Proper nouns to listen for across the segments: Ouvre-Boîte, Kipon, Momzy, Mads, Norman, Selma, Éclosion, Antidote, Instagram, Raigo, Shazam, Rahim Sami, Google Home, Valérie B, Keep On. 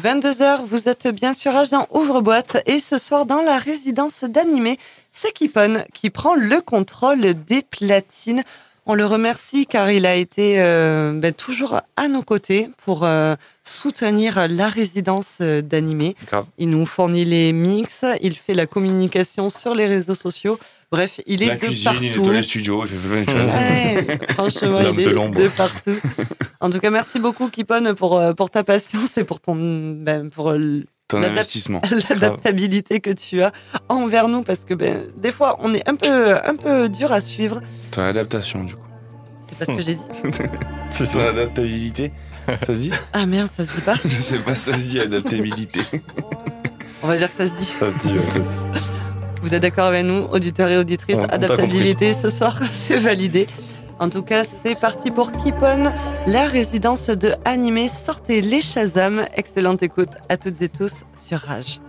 22h, vous êtes bien sur Rage dans Ouvre-Boîte et ce soir dans la résidence d'animé, c'est Kipon qui prend le contrôle des platines. On le remercie car il a été toujours à nos côtés pour soutenir la résidence d'animé. Il nous fournit les mix, il fait la communication sur les réseaux sociaux. Bref, il est de cuisine, partout. La cuisine, il est dans les studios, il fait plein de choses. Ouais, franchement, il est de partout. En tout cas, merci beaucoup, Kipon, pour ta patience et pour ton investissement. L'adaptabilité que tu as envers nous, parce que des fois, on est un peu dur à suivre. Ton adaptation, du coup. C'est pas ce que j'ai dit. C'est ton adaptabilité. Ça se dit ? Ah merde, ça se dit pas ? Je sais pas, ça se dit adaptabilité. On va dire que ça se dit. Ça se dit, ouais, ça se dit. Vous êtes d'accord avec nous, auditeurs et auditrices, adaptabilité, ce soir, c'est validé. En tout cas, c'est parti pour Keep On, la résidence de animé. Sortez les Shazam. Excellente écoute à toutes et tous sur Rage.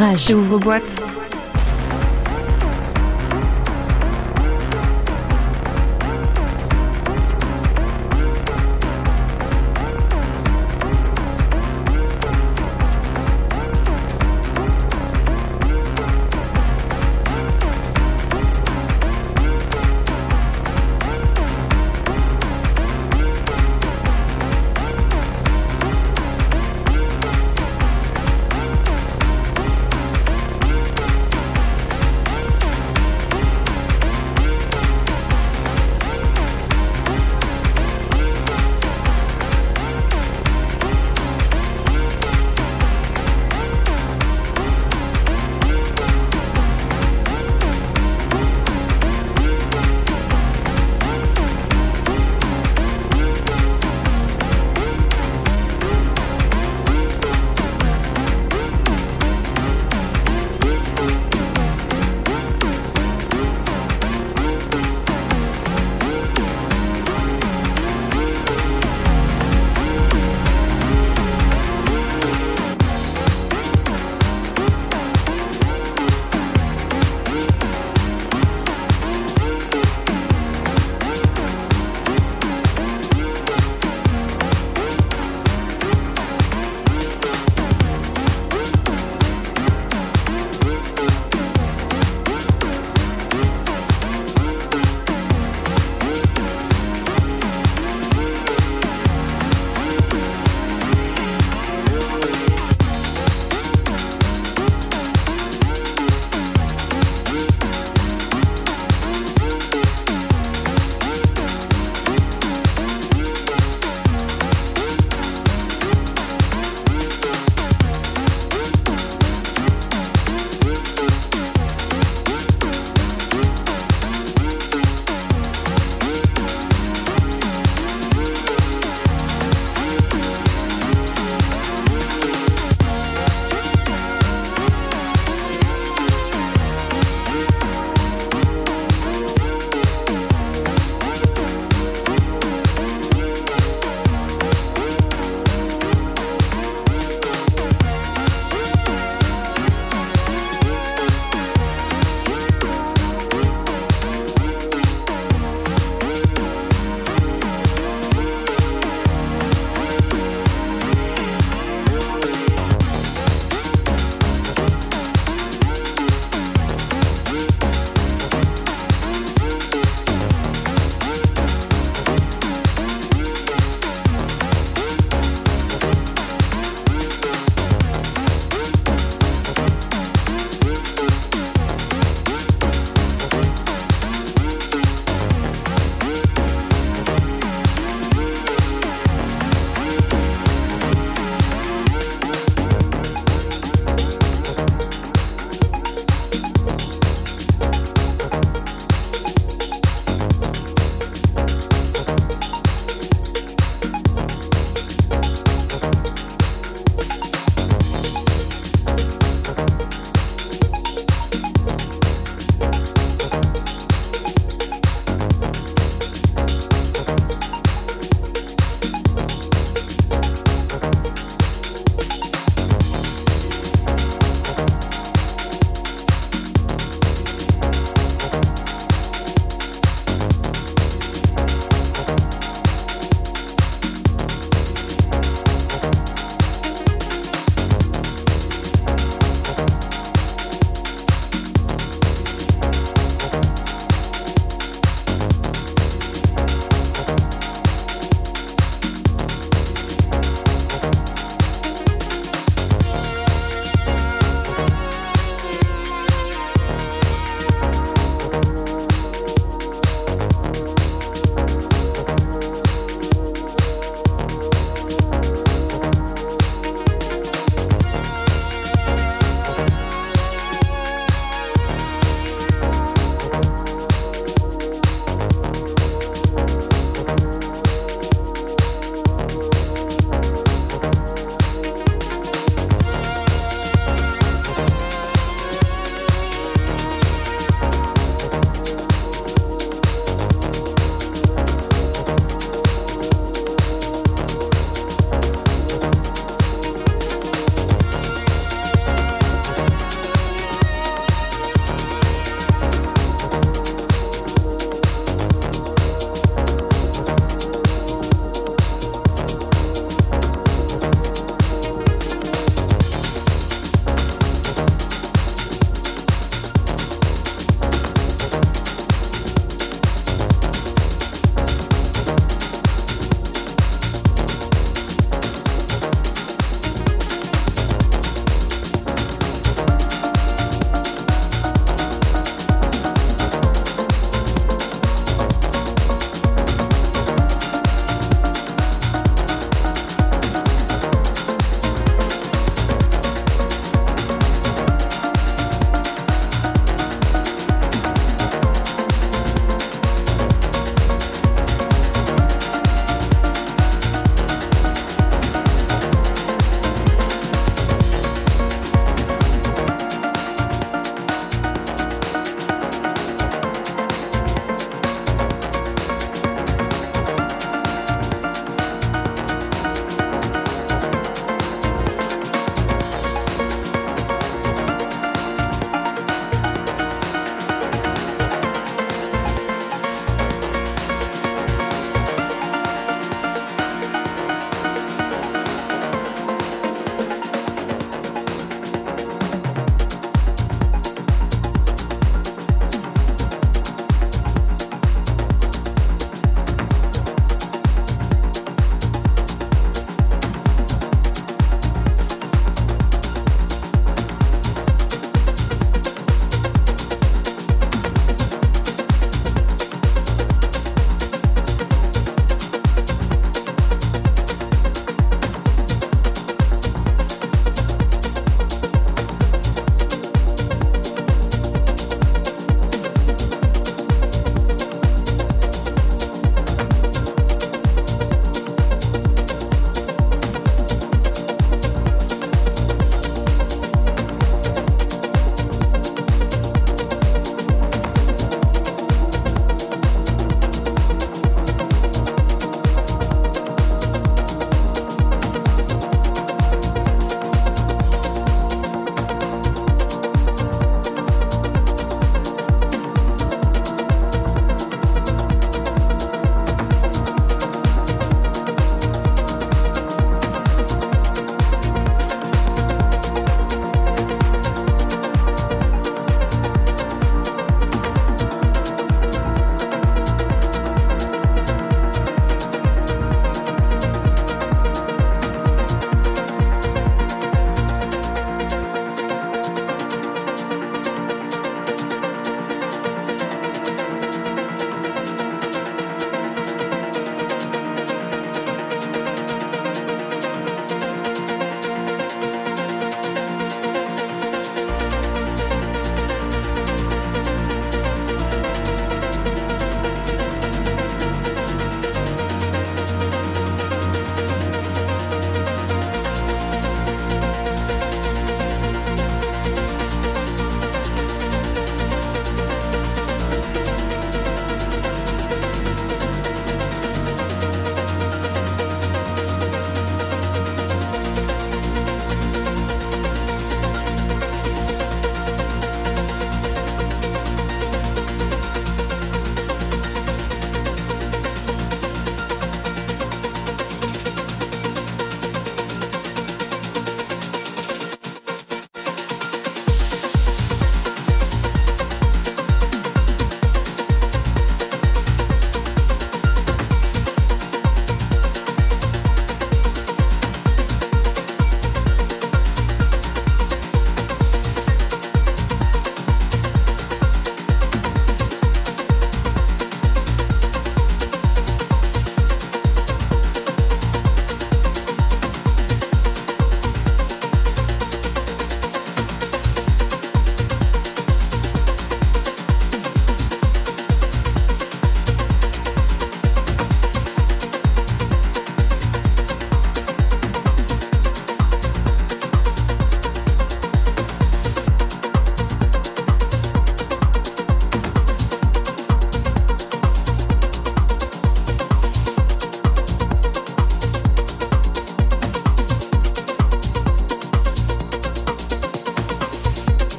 Rage. C'est Ouvre-Boîte.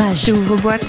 Rage de Ouvre-Boîte.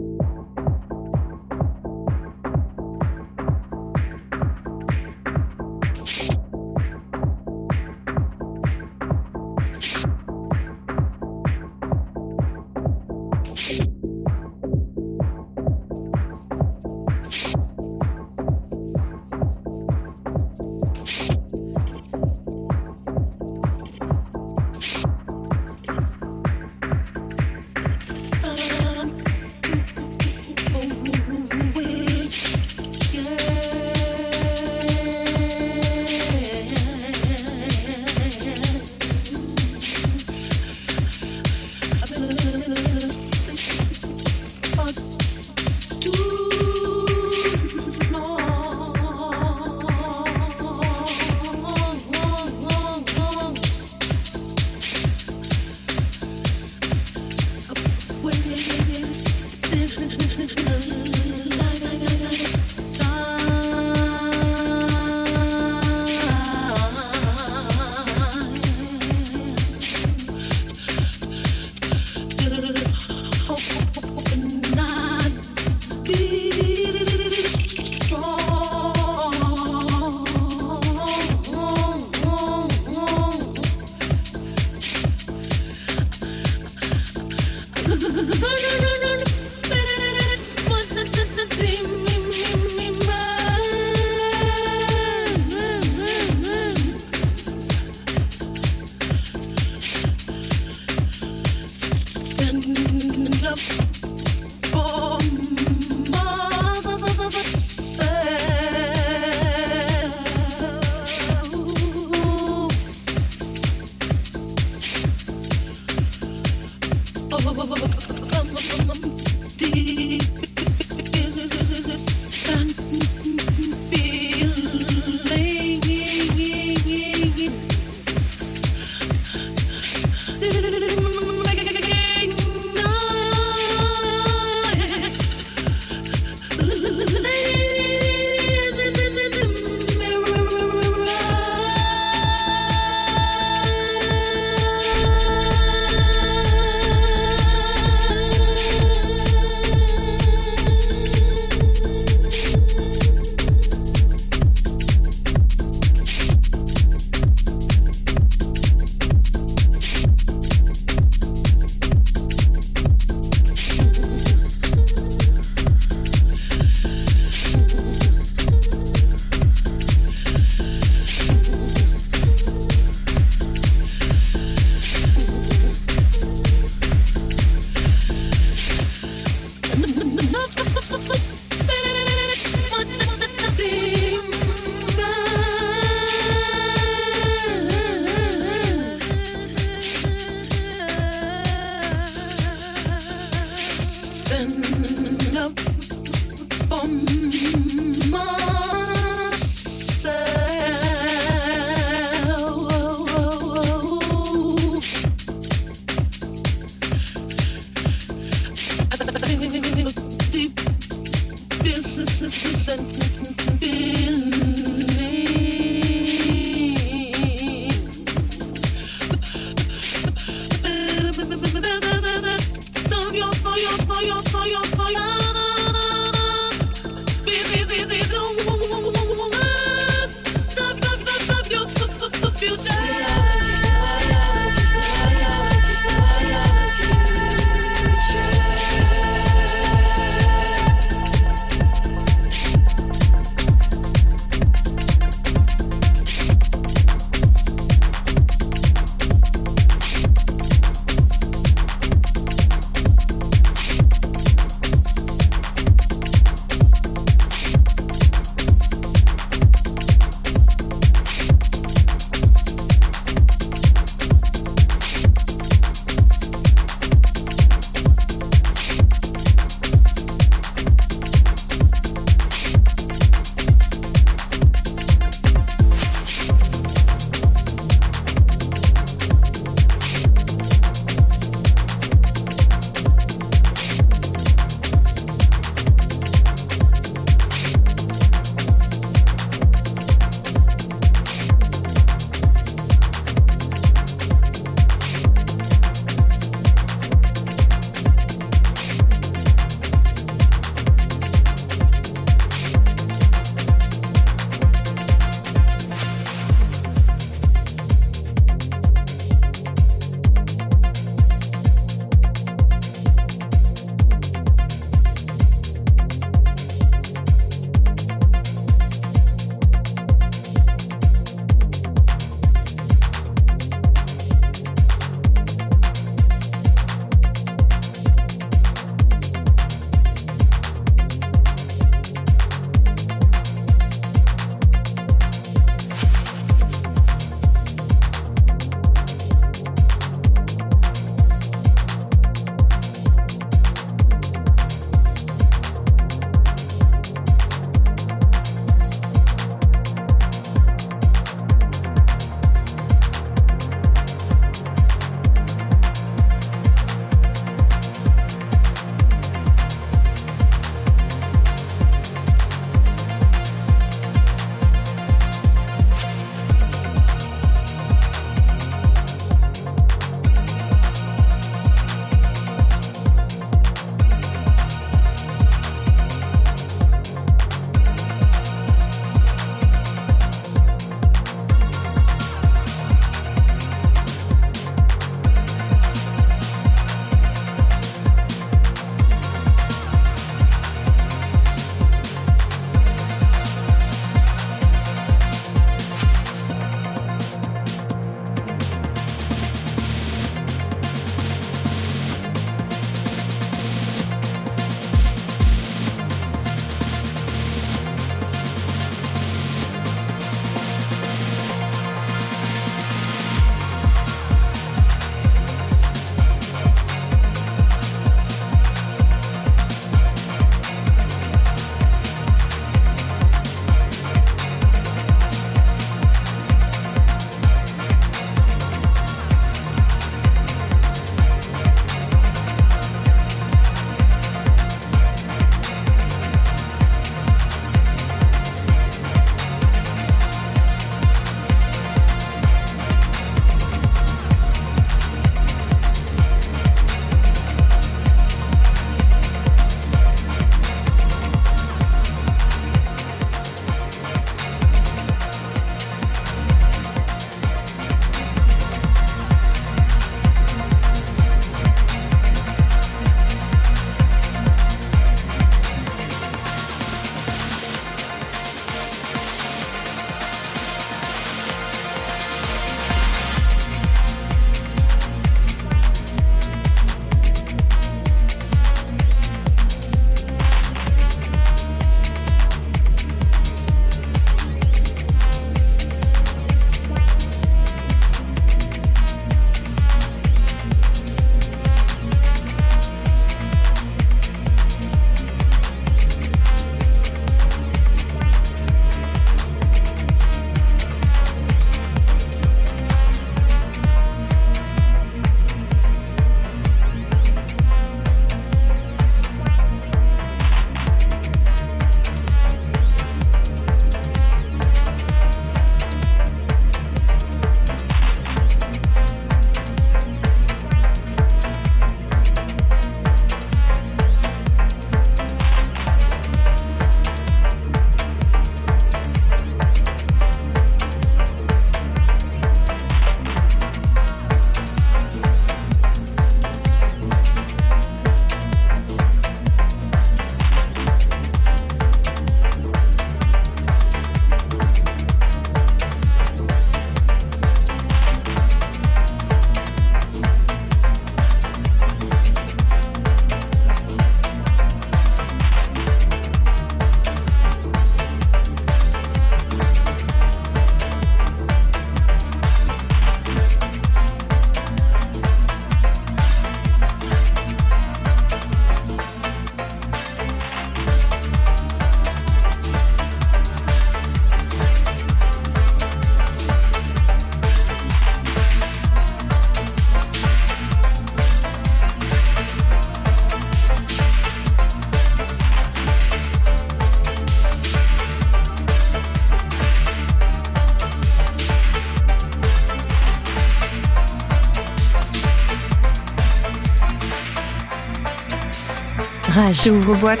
Rage. C'est Ouvre-Boîte.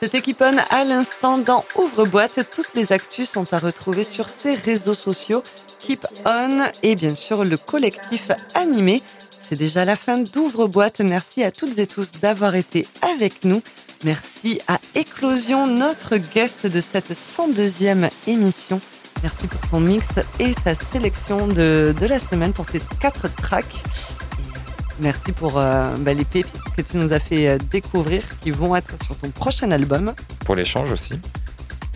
C'était Keep On à l'instant dans Ouvre-Boîte. Toutes les actus sont à retrouver sur ses réseaux sociaux, Keep On et bien sûr le collectif animé. C'est déjà la fin d'Ouvre-Boîte. Merci à toutes et tous d'avoir été avec nous. Merci à Éclosion, notre guest de cette 102e émission. Merci pour ton mix et ta sélection de la semaine pour tes 4 tracks. Merci pour les pépites que tu nous as fait découvrir qui vont être sur ton prochain album. Pour l'échange aussi.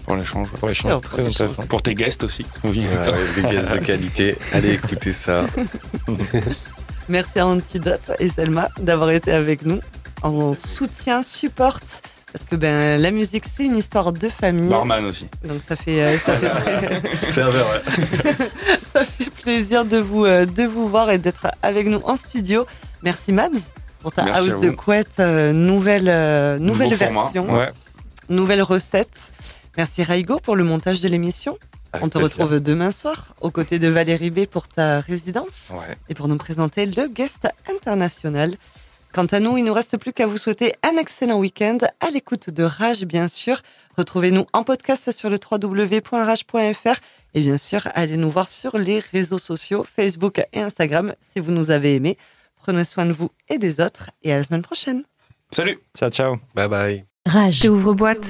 Pour l'échange, très intéressant. Pour tes guests aussi. Oui, des guests de qualité. Allez écouter ça. Merci à Antidote et Selma d'avoir été avec nous en soutien, support. Parce que la musique, c'est une histoire de famille. Norman aussi. Donc ça fait très... Serveur, ouais. Ça fait plaisir de vous voir et d'être avec nous en studio. Merci Mads pour ta Merci house de couette, nouvelle version, ouais. Nouvelle recette. Merci Raigo pour le montage de l'émission. Avec On te plaisir. Retrouve demain soir aux côtés de Valérie B pour ta résidence et pour nous présenter le guest international. Quant à nous, il ne nous reste plus qu'à vous souhaiter un excellent week-end à l'écoute de Rage, bien sûr. Retrouvez-nous en podcast sur le www.rage.fr et bien sûr, allez nous voir sur les réseaux sociaux, Facebook et Instagram si vous nous avez aimés. Prenez soin de vous et des autres et à la semaine prochaine. Salut. Ciao, ciao. Bye bye. Rage. Ouvre-boîte.